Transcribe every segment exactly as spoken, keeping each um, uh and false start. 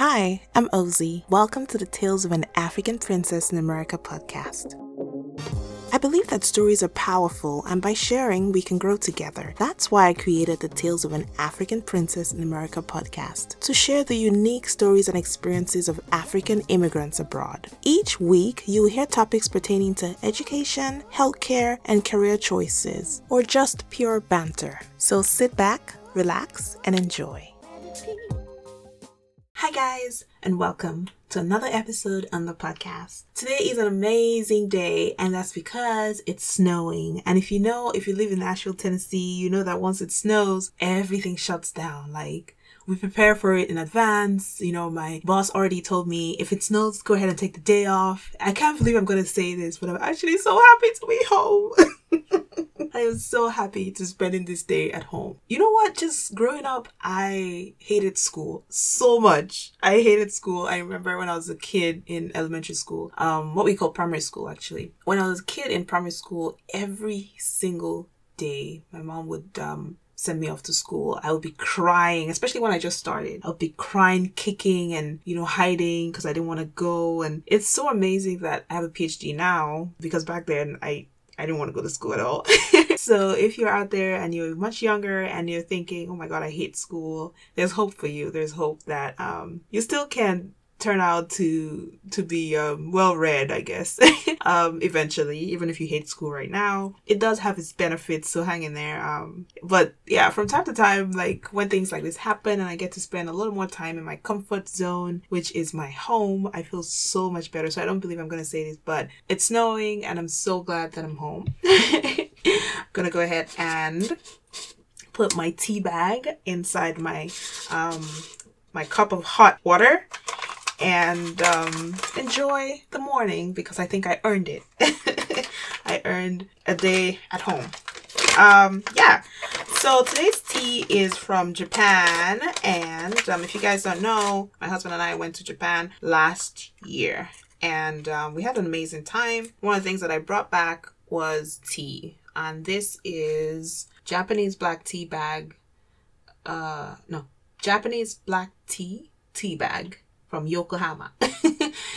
Hi, I'm Ozzy. Welcome to the Tales of an African Princess in America podcast. I believe that stories are powerful, and by sharing, we can grow together. That's why I created the Tales of an African Princess in America podcast, to share the unique stories and experiences of African immigrants abroad. Each week, you'll hear topics pertaining to education, healthcare, and career choices, or just pure banter. So sit back, relax, and enjoy. Hi guys, and welcome to another episode on the podcast. Today is an amazing day, and that's because it's snowing. And if you know, if you live in Nashville, Tennessee, you know that once it snows, everything shuts down. Like, we prepare for it in advance. You know, my boss already told me, if it snows, go ahead and take the day off. I can't believe I'm going to say this, but I'm actually so happy to be home. I am so happy to spending this day at home. You know what? Just growing up, I hated school so much. I hated school. I remember when I was a kid in elementary school, um, what we call primary school, actually. When I was a kid in primary school, every single day, my mom would um, send me off to school. I would be crying, especially when I just started. I would be crying, kicking, and, you know, hiding because I didn't want to go. And it's so amazing that I have a P H D now, because back then, I... I didn't want to go to school at all. So if you're out there and you're much younger and you're thinking, oh my God, I hate school, there's hope for you. There's hope that um, you still can turn out to to be um, well-read, I guess, um, eventually, even if you hate school right now. It does have its benefits, so hang in there. Um, but yeah, from time to time, like when things like this happen and I get to spend a little more time in my comfort zone, which is my home, I feel so much better. So I don't believe I'm going to say this, but it's snowing and I'm so glad that I'm home. I'm going to go ahead and put my tea bag inside my um, my cup of hot water and um, enjoy the morning, because I think I earned it. I earned a day at home. Um, yeah, so today's tea is from Japan, and um, if you guys don't know, my husband and I went to Japan last year, and um, we had an amazing time. One of the things that I brought back was tea, and this is Japanese black tea bag, uh, no, Japanese black tea, tea bag. From Yokohama.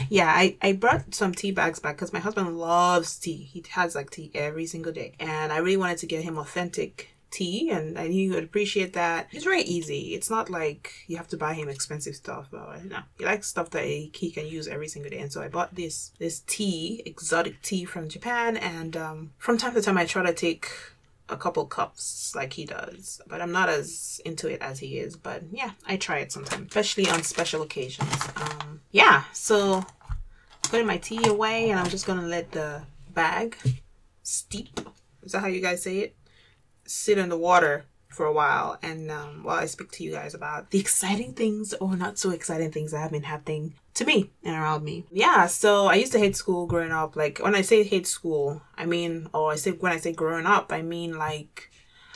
Yeah, I, I brought some tea bags back because my husband loves tea. He has like tea every single day. And I really wanted to get him authentic tea, and I knew he would appreciate that. It's very easy. It's not like you have to buy him expensive stuff. But no, he likes stuff that he, he can use every single day. And so I bought this, this tea, exotic tea from Japan. And um, from time to time, I try to take a couple cups like he does, but I'm not as into it as he is. But yeah, I try it sometimes, especially on special occasions. Um, yeah, so putting my tea away, and I'm just gonna let the bag steep. Is that how you guys say it? Sit in the water for a while, and um, while I speak to you guys about the exciting things or not so exciting things that have been happening to me and around me. Yeah, so I used to hate school growing up. Like, when I say hate school, I mean, or I say when I say growing up, I mean like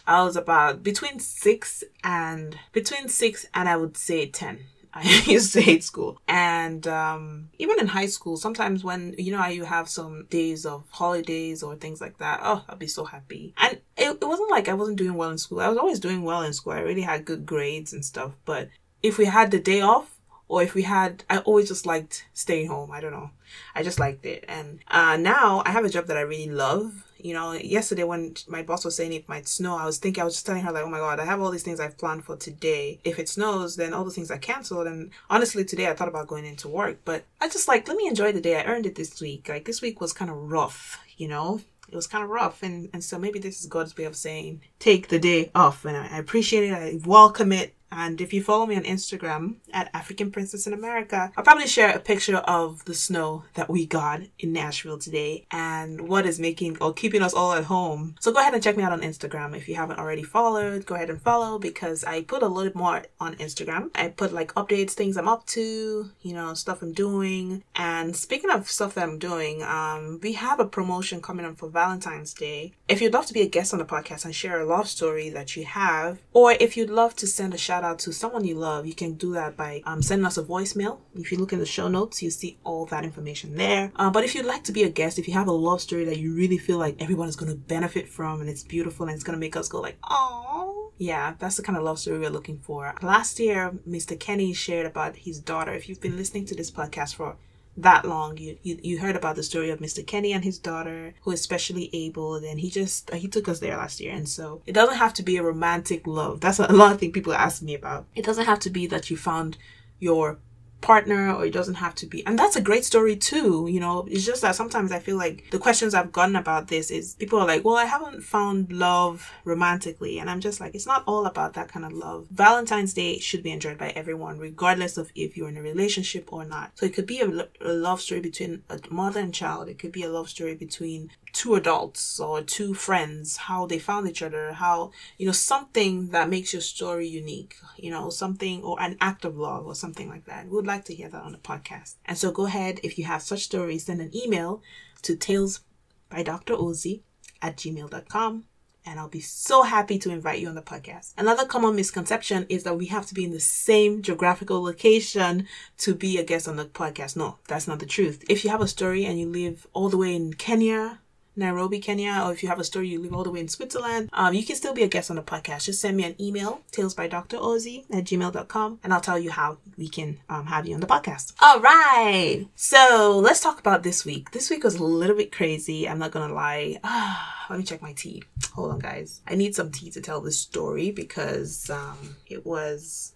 I was about between six and between six and I would say ten. I used to hate school. And um, even in high school, sometimes when, you know, you have some days of holidays or things like that, oh, I'll be so happy. And it, it wasn't like I wasn't doing well in school. I was always doing well in school. I really had good grades and stuff. But if we had the day off, or if we had, I always just liked staying home. I don't know. I just liked it. And uh, now I have a job that I really love. You know, yesterday when my boss was saying it might snow, I was thinking, I was just telling her like, oh my God, I have all these things I've planned for today. If it snows, then all the things are canceled. And honestly, today I thought about going into work, but I just like, let me enjoy the day. I earned it this week. Like, this week was kind of rough, you know, it was kind of rough. And, and so maybe this is God's way of saying, take the day off. And I, I appreciate it. I welcome it. And if you follow me on Instagram at African Princess in America, I'll probably share a picture of the snow that we got in Nashville today and what is making or keeping us all at home. So go ahead and check me out on Instagram. If you haven't already followed, go ahead and follow, because I put a little bit more on Instagram. I put like updates, things I'm up to, you know, stuff I'm doing. And speaking of stuff that I'm doing, um, we have a promotion coming up for Valentine's Day. If you'd love to be a guest on the podcast and share a love story that you have, or if you'd love to send a shout out to someone you love, you can do that by um, sending us a voicemail. If you look in the show notes, you see all that information there. Uh, but if you'd like to be a guest, if you have a love story that you really feel like everyone is going to benefit from, and it's beautiful and it's going to make us go like, oh, Yeah, that's the kind of love story we're looking for. Last year, Mister Kenny shared about his daughter. If you've been listening to this podcast for that long, you, you you heard about the story of Mister Kenny and his daughter, who is specially able, and he just he took us there last year. And so it doesn't have to be a romantic love. That's a lot of things people ask me about. It doesn't have to be that you found your partner, or it doesn't have to be, and that's a great story too, you know. It's just that sometimes I feel like the questions I've gotten about this is people are like, well, I haven't found love romantically, and I'm just like, it's not all about that kind of love. Valentine's Day should be enjoyed by everyone, regardless of if you're in a relationship or not. So it could be a, a love story between a mother and child. It could be a love story between two adults or two friends, how they found each other, how, you know, something that makes your story unique, you know, something, or an act of love or something like that. We would like to hear that on the podcast. And so go ahead, if you have such stories, send an email to talesbydrozi at gmail dot com, and I'll be so happy to invite you on the podcast. Another common misconception is that we have to be in the same geographical location to be a guest on the podcast. No, that's not the truth. If you have a story and you live all the way in Kenya, Nairobi, Kenya, or if you have a story, you live all the way in Switzerland, um, you can still be a guest on the podcast. Just send me an email, talesbydrozi at gmail dot com, and I'll tell you how we can um, have you on the podcast. All right. So let's talk about this week. This week was a little bit crazy. I'm not going to lie. Ah, let me check my tea. Hold on, guys. I need some tea to tell this story because um, it was,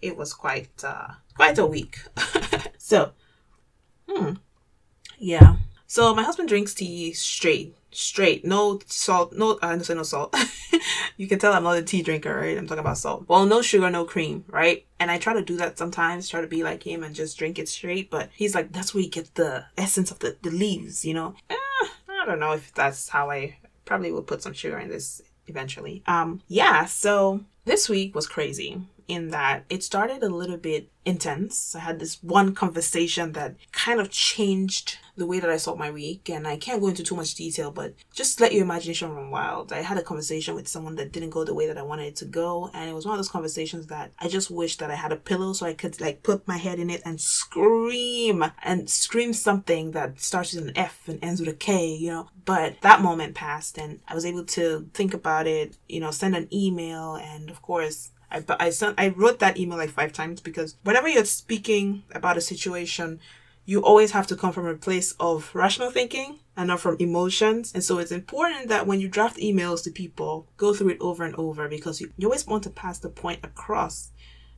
it was quite, uh, quite a week. so, hmm, yeah. So my husband drinks tea straight, straight, no salt, no, I understand, no salt. You can tell I'm not a tea drinker, right? I'm talking about salt. Well, no sugar, no cream, right? And I try to do that sometimes, try to be like him and just drink it straight. But he's like, that's where you get the essence of the, the leaves, you know? Eh, I don't know if that's how I probably will put some sugar in this eventually. Um, yeah, so this week was crazy in that it started a little bit intense. I had this one conversation that kind of changed the way that I saw my week, and I can't go into too much detail, but just let your imagination run wild. I had a conversation with someone that didn't go the way that I wanted it to go, and it was one of those conversations that I just wish that I had a pillow so I could like put my head in it and scream and scream something that starts with an F and ends with a K, you know. But that moment passed, and I was able to think about it, you know, send an email, and of course I, I, sent, I wrote that email like five times because whenever you're speaking about a situation, you always have to come from a place of rational thinking and not from emotions. And so it's important that when you draft emails to people, go through it over and over because you, you always want to pass the point across.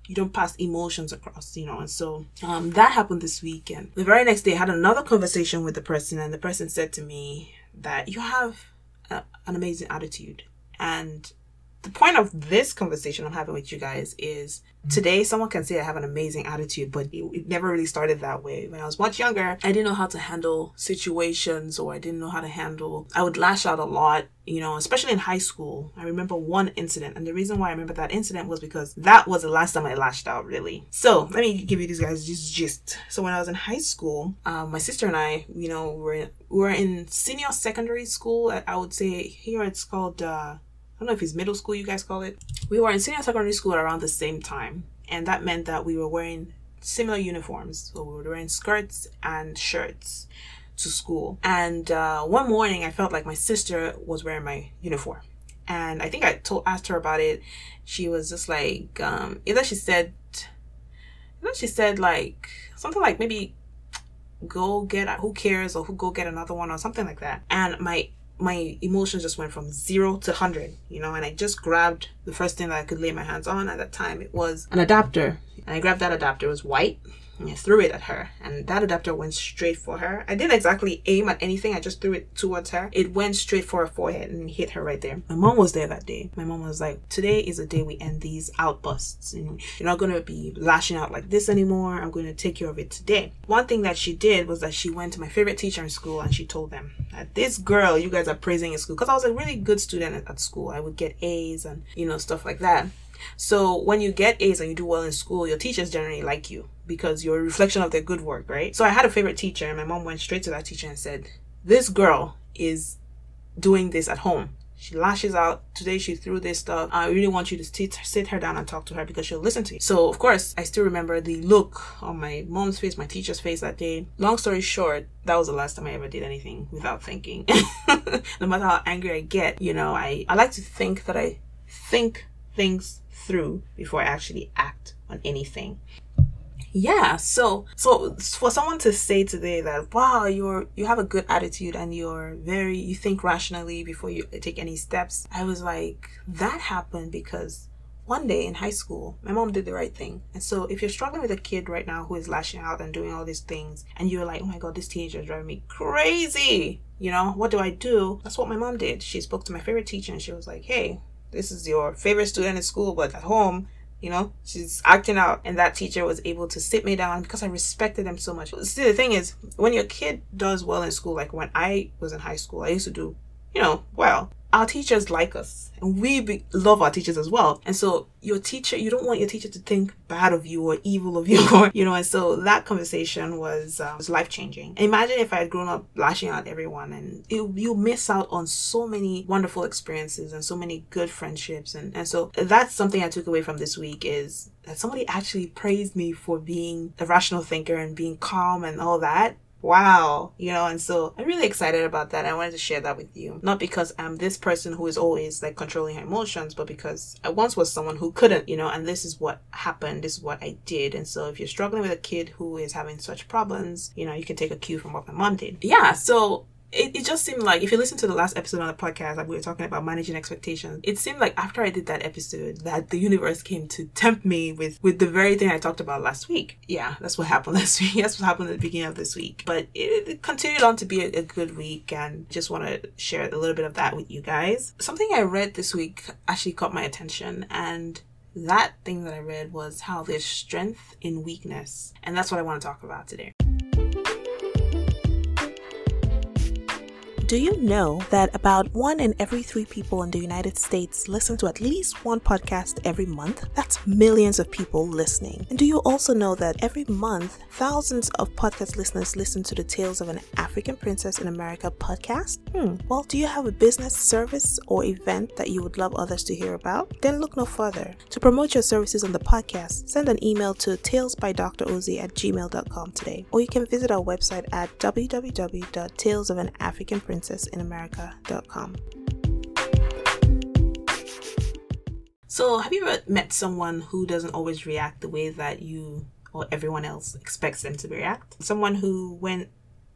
You don't pass emotions across, you know. And so um, that happened this weekend. The very next day, I had another conversation with the person, and the person said to me that you have a, an amazing attitude. And the point of this conversation I'm having with you guys is today someone can say I have an amazing attitude, but it, it never really started that way. When I was much younger, I didn't know how to handle situations, or I didn't know how to handle, I would lash out a lot, you know, especially in high school. I remember one incident, and the reason why I remember that incident was because that was the last time I lashed out, really. So let me give you these guys just gist. So when I was in high school, um, my sister and I, you know, were in, were in senior secondary school. I would say here it's called... Uh, I don't know if it's middle school, you guys call it. We were in senior secondary school around the same time. And that meant that we were wearing similar uniforms. So we were wearing skirts and shirts to school. And uh, one morning, I felt like my sister was wearing my uniform. And I think I told, asked her about it. She was just like, um, either she said, either she said like, something like maybe go get, who cares, or who go get another one or something like that. And my my emotions just went from zero to one hundred, you know, and I just grabbed the first thing that I could lay my hands on. At that time, it was an adapter, and I grabbed that adapter. It was white, and I threw it at her, and that adapter went straight for her. I didn't exactly aim at anything. I just threw it towards her. It went straight for her forehead and hit her right there. My mom was there that day. My mom was like, today is the day we end these outbursts, and you're not going to be lashing out like this anymore. I'm going to take care of it today. One thing that she did was that she went to my favorite teacher in school, and she told them that this girl you guys are praising in school, because I was a really good student at, at school. I would get A's and, you know, stuff like that. So when you get A's and you do well in school, your teachers generally like you because you're a reflection of their good work, right? So I had a favorite teacher, and my mom went straight to that teacher and said, this girl is doing this at home. She lashes out. Today she threw this stuff. I really want you to sit, sit her down and talk to her because she'll listen to you. So of course, I still remember the look on my mom's face, my teacher's face that day. Long story short, that was the last time I ever did anything without thinking. No matter how angry I get, you know, I, I like to think that I think things through before I actually act on anything. Yeah, so so for someone to say today that, wow, you're you have a good attitude and you're very you think rationally before you take any steps, I was like, that happened because one day in high school, my mom did the right thing. And so if you're struggling with a kid right now who is lashing out and doing all these things, and you're like, oh my God, this teenager is driving me crazy, you know, what do I do? That's what my mom did. She spoke to my favorite teacher and she was like, hey, this is your favorite student in school, but at home, you know, she's acting out. And that teacher was able to sit me down because I respected them so much. See, the thing is, when your kid does well in school, like when I was in high school, I used to do, you know, well, our teachers like us and we be- love our teachers as well. And so your teacher, you don't want your teacher to think bad of you or evil of you, or, you know, and so that conversation was, um, was life-changing. And imagine if I had grown up lashing out at everyone, and it, you miss out on so many wonderful experiences and so many good friendships. And, and so that's something I took away from this week, is that somebody actually praised me for being a rational thinker and being calm and all that. Wow, you know, and so I'm really excited about that. I wanted to share that with you, not because I'm this person who is always like controlling her emotions, but because I once was someone who couldn't, you know, and this is what happened, this is what I did. And so if you're struggling with a kid who is having such problems, you know, you can take a cue from what my mom did. Yeah, so It, it just seemed like, if you listen to the last episode on the podcast, like we were talking about managing expectations, it seemed like after I did that episode that the universe came to tempt me with, with the very thing I talked about last week. Yeah, that's what happened last week. That's what happened at the beginning of this week. But it, it continued on to be a, a good week, and just want to share a little bit of that with you guys. Something I read this week actually caught my attention, and that thing that I read was how there's strength in weakness. And that's what I want to talk about today. Do you know that about one in every three people in the United States listen to at least one podcast every month? That's millions of people listening. And do you also know that every month, thousands of podcast listeners listen to the Tales of an African Princess in America podcast? Hmm. Well, do you have a business, service, or event that you would love others to hear about? Then look no further. To promote your services on the podcast, send an email to talesbydrozi at gmail dot com today. Or you can visit our website at w w w dot tales of an african princess in america dot com. So, have you ever met someone who doesn't always react the way that you or everyone else expects them to react? Someone who, when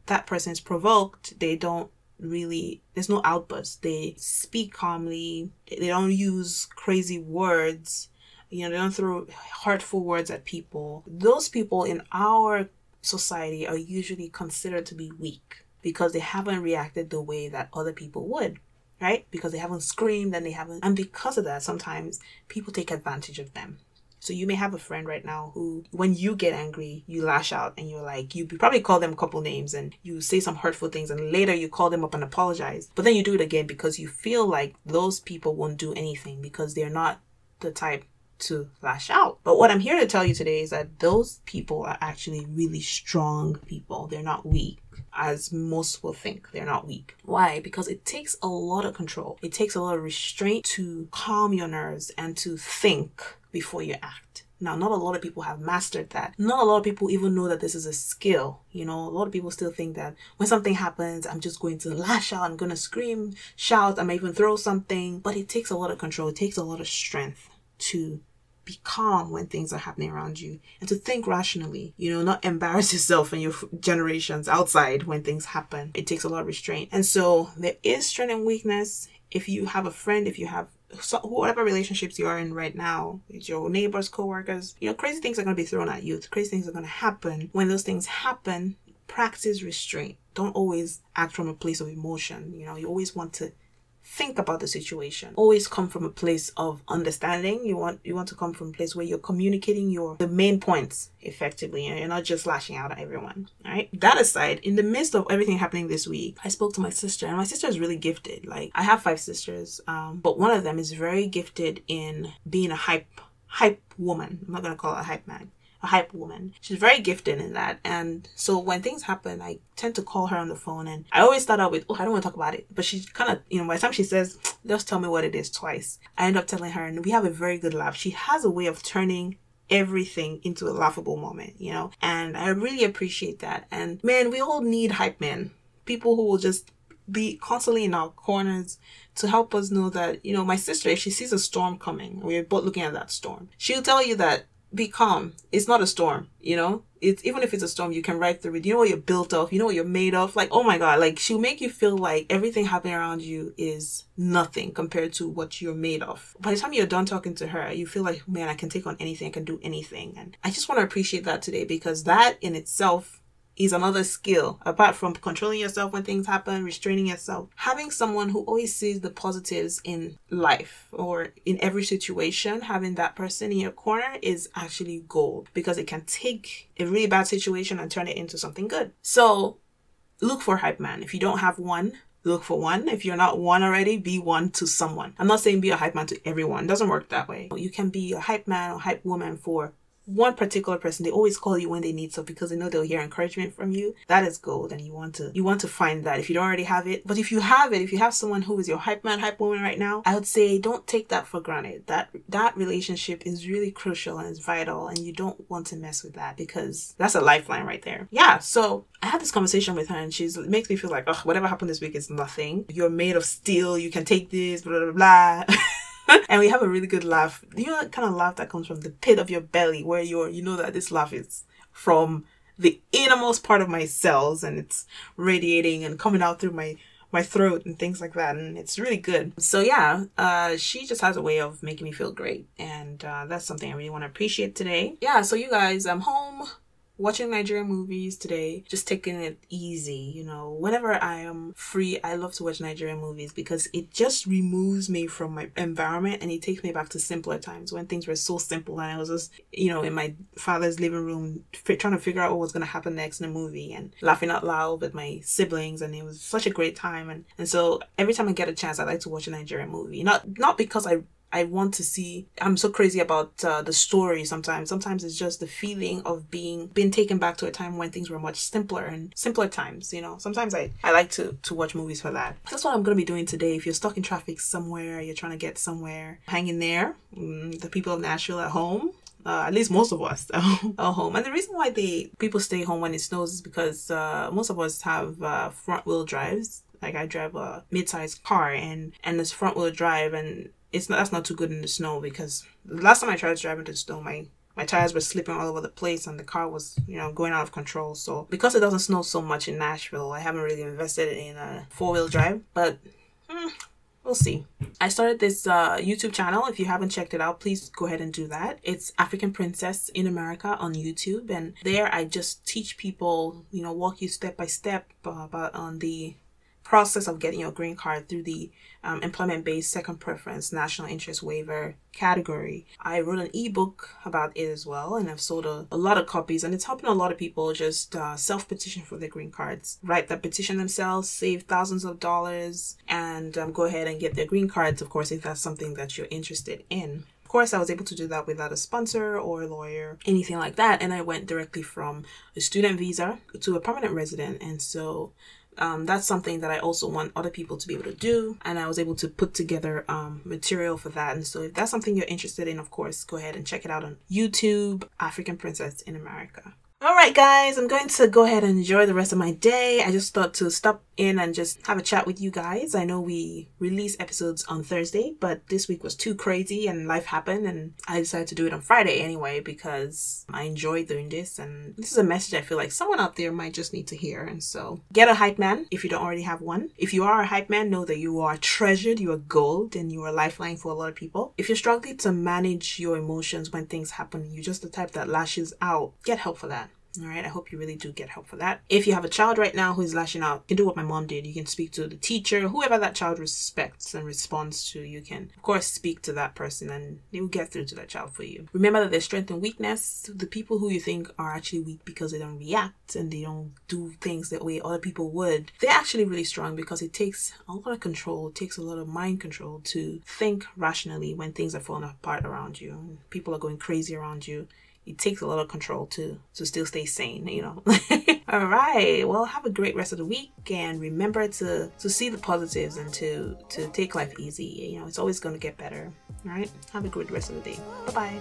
that person is provoked, they don't really, there's no outburst. They speak calmly. They don't use crazy words. You know, they don't throw hurtful words at people. Those people in our society are usually considered to be weak, because they haven't reacted the way that other people would, right? Because they haven't screamed and they haven't... And because of that, sometimes people take advantage of them. So you may have a friend right now who, when you get angry, you lash out and you're like, you probably call them a couple names and you say some hurtful things, and later you call them up and apologize. But then you do it again because you feel like those people won't do anything because they're not the type to lash out. But what I'm here to tell you today is that those people are actually really strong people. They're not weak, as most will think. They're not weak. Why? Because it takes a lot of control. It takes a lot of restraint to calm your nerves and to think before you act. Now, not a lot of people have mastered that. Not a lot of people even know that this is a skill. You know, a lot of people still think that when something happens, I'm just going to lash out, I'm going to scream, shout, I may even throw something. But it takes a lot of control. It takes a lot of strength to be calm when things are happening around you and to think rationally, you know, not embarrass yourself and your generations outside when things happen. It takes a lot of restraint. And so there is strength and weakness. If you have a friend, if you have so, whatever relationships you are in right now, it's your neighbors, coworkers, you know, crazy things are going to be thrown at you. Crazy things are going to happen. When those things happen, practice restraint. Don't always act from a place of emotion. You know, you always want to think about the situation. Always come from a place of understanding. You want you want to come from a place where you're communicating your the main points effectively, and you're not just lashing out at everyone. All right. That aside, in the midst of everything happening this week, I spoke to my sister, and my sister is really gifted. Like, I have five sisters, um, but one of them is very gifted in being a hype hype woman. I'm not gonna call her a hype man. A hype woman. She's very gifted in that. And so when things happen, I tend to call her on the phone, and I always start out with, oh, I don't want to talk about it. But she kind of, you know, by the time she says, just tell me what it is twice, I end up telling her, and we have a very good laugh. She has a way of turning everything into a laughable moment, you know, and I really appreciate that. And man, we all need hype men, people who will just be constantly in our corners to help us know that, you know, my sister, if she sees a storm coming, we're both looking at that storm, she'll tell you that, be calm. It's not a storm, you know? It's, even if it's a storm, you can ride through it. You know what you're built of. You know what you're made of. Like, oh my God, like she'll make you feel like everything happening around you is nothing compared to what you're made of. By the time you're done talking to her, you feel like, man, I can take on anything. I can do anything. And I just want to appreciate that today, because that in itself is another skill. Apart from controlling yourself when things happen, restraining yourself, having someone who always sees the positives in life or in every situation, having that person in your corner is actually gold, because it can take a really bad situation and turn it into something good. So look for a hype man. If you don't have one, look for one. If you're not one already, be one to someone. I'm not saying be a hype man to everyone. It doesn't work that way. You can be a hype man or hype woman for one particular person. They always call you when they need stuff because they know they'll hear encouragement from you. That is gold, and you want to you want to find that if you don't already have it. But if you have it, if you have someone who is your hype man, hype woman right now, I would say don't take that for granted. That that relationship is really crucial and it's vital, and you don't want to mess with that because that's a lifeline right there. Yeah. So I had this conversation with her, and she's it makes me feel like, oh, whatever happened this week is nothing. You're made of steel. You can take this. Blah blah blah. And we have a really good laugh. You know, that kind of laugh that comes from the pit of your belly, where you're, you know that this laugh is from the innermost part of my cells, and it's radiating and coming out through my, my throat and things like that. And it's really good. So yeah, uh, she just has a way of making me feel great. And uh, that's something I really want to appreciate today. Yeah, so you guys, I'm home watching Nigerian movies today, just taking it easy. You know, whenever I am free, I love to watch Nigerian movies because it just removes me from my environment and it takes me back to simpler times when things were so simple and I was just, you know, in my father's living room f- trying to figure out what was going to happen next in a movie and laughing out loud with my siblings, and it was such a great time. And, and so every time I get a chance, I like to watch a Nigerian movie. Not not because I I want to see, I'm so crazy about uh, the story sometimes. Sometimes it's just the feeling of being being taken back to a time when things were much simpler and simpler times, you know. Sometimes I, I like to, to watch movies for that. That's what I'm going to be doing today. If you're stuck in traffic somewhere, you're trying to get somewhere, hang in there. Mm, the people of Nashville at home. Uh, at least most of us are home. And the reason why they people stay home when it snows is because uh, most of us have uh, front-wheel drives. Like I drive a mid-sized car and, and it's front-wheel drive, and It's not, that's not too good in the snow, because the last time I tried driving in the snow, my, my tires were slipping all over the place and the car was, you know, going out of control. So because it doesn't snow so much in Nashville, I haven't really invested in a four-wheel drive, but mm, we'll see. I started this uh, YouTube channel. If you haven't checked it out, please go ahead and do that. It's African Princess in America on YouTube. And there I just teach people, you know, walk you step by step uh, about on the process of getting your green card through the um, employment-based second preference national interest waiver category. I wrote an ebook about it as well, and I've sold a, a lot of copies, and it's helping a lot of people just uh, self-petition for their green cards, write that petition themselves, save thousands of dollars, and um, go ahead and get their green cards, of course, if that's something that you're interested in. Of course, I was able to do that without a sponsor or a lawyer, anything like that, and I went directly from a student visa to a permanent resident, and so Um, that's something that I also want other people to be able to do, and I was able to put together um, material for that. And so if that's something you're interested in, of course, go ahead and check it out on YouTube, African Princess in America. All right, guys, I'm going to go ahead and enjoy the rest of my day. I just thought to stop in and just have a chat with you guys. I know we release episodes on Thursday, but this week was too crazy and life happened, and I decided to do it on Friday anyway because I enjoy doing this, and this is a message I feel like someone out there might just need to hear. And so get a hype man if you don't already have one. If you are a hype man, know that you are treasured, you are gold, and you are a lifeline for a lot of people. If you're struggling to manage your emotions when things happen, you're just the type that lashes out, get help for that. All right. I hope you really do get help for that. If you have a child right now who is lashing out, you can do what my mom did. You can speak to the teacher, whoever that child respects and responds to. You can, of course, speak to that person and they will get through to that child for you. Remember that there's strength and weakness. The people who you think are actually weak because they don't react and they don't do things the way other people would, they're actually really strong, because it takes a lot of control. It takes a lot of mind control to think rationally when things are falling apart around you and people are going crazy around you. It takes a lot of control to, to still stay sane, you know. All right. Well, have a great rest of the week, and remember to, to see the positives and to, to take life easy. You know, it's always going to get better. All right. Have a great rest of the day. Bye-bye.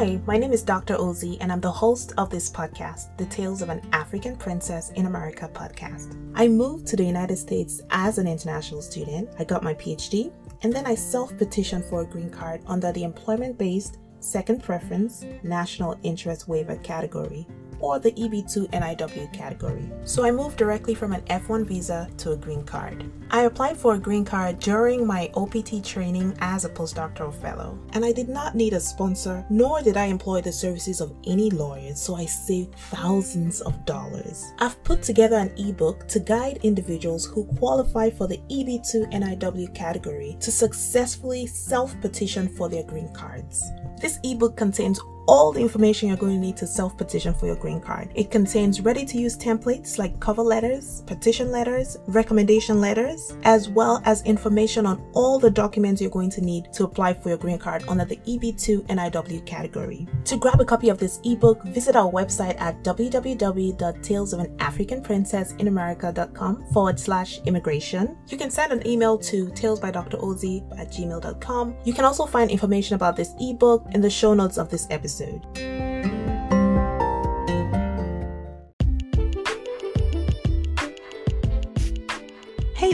Hi, my name is Doctor Ozi, and I'm the host of this podcast, the Tales of an African Princess in America podcast. I moved to the United States as an international student. I got my P H D, and then I self-petitioned for a green card under the employment-based second preference national interest waiver category, or the E B two N I W category. So I moved directly from an F one visa to a green card. I applied for a green card during my O P T training as a postdoctoral fellow, and I did not need a sponsor, nor did I employ the services of any lawyers, so I saved thousands of dollars. I've put together an ebook to guide individuals who qualify for the E B two N I W category to successfully self-petition for their green cards. This ebook contains all the information you're going to need to self-petition for your green card. It contains ready-to-use templates like cover letters, petition letters, recommendation letters, as well as information on all the documents you're going to need to apply for your green card under the E B two N I W category. To grab a copy of this ebook, visit our website at www.talesofanafricanprincessinamerica.com forward slash immigration. You can send an email to talesbydrozi at gmail dot com. You can also find information about this ebook in the show notes of this episode. Hey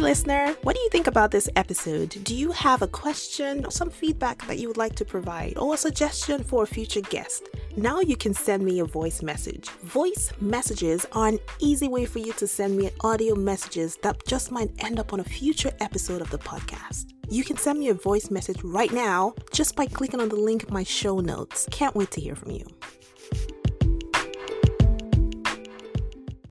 listener, what do you think about this episode? Do you have a question or some feedback that you would like to provide, or a suggestion for a future guest? Now you can send me a voice message. Voice messages are an easy way for you to send me audio messages that just might end up on a future episode of the podcast. You can send me a voice message right now just by clicking on the link in my show notes. Can't wait to hear from you.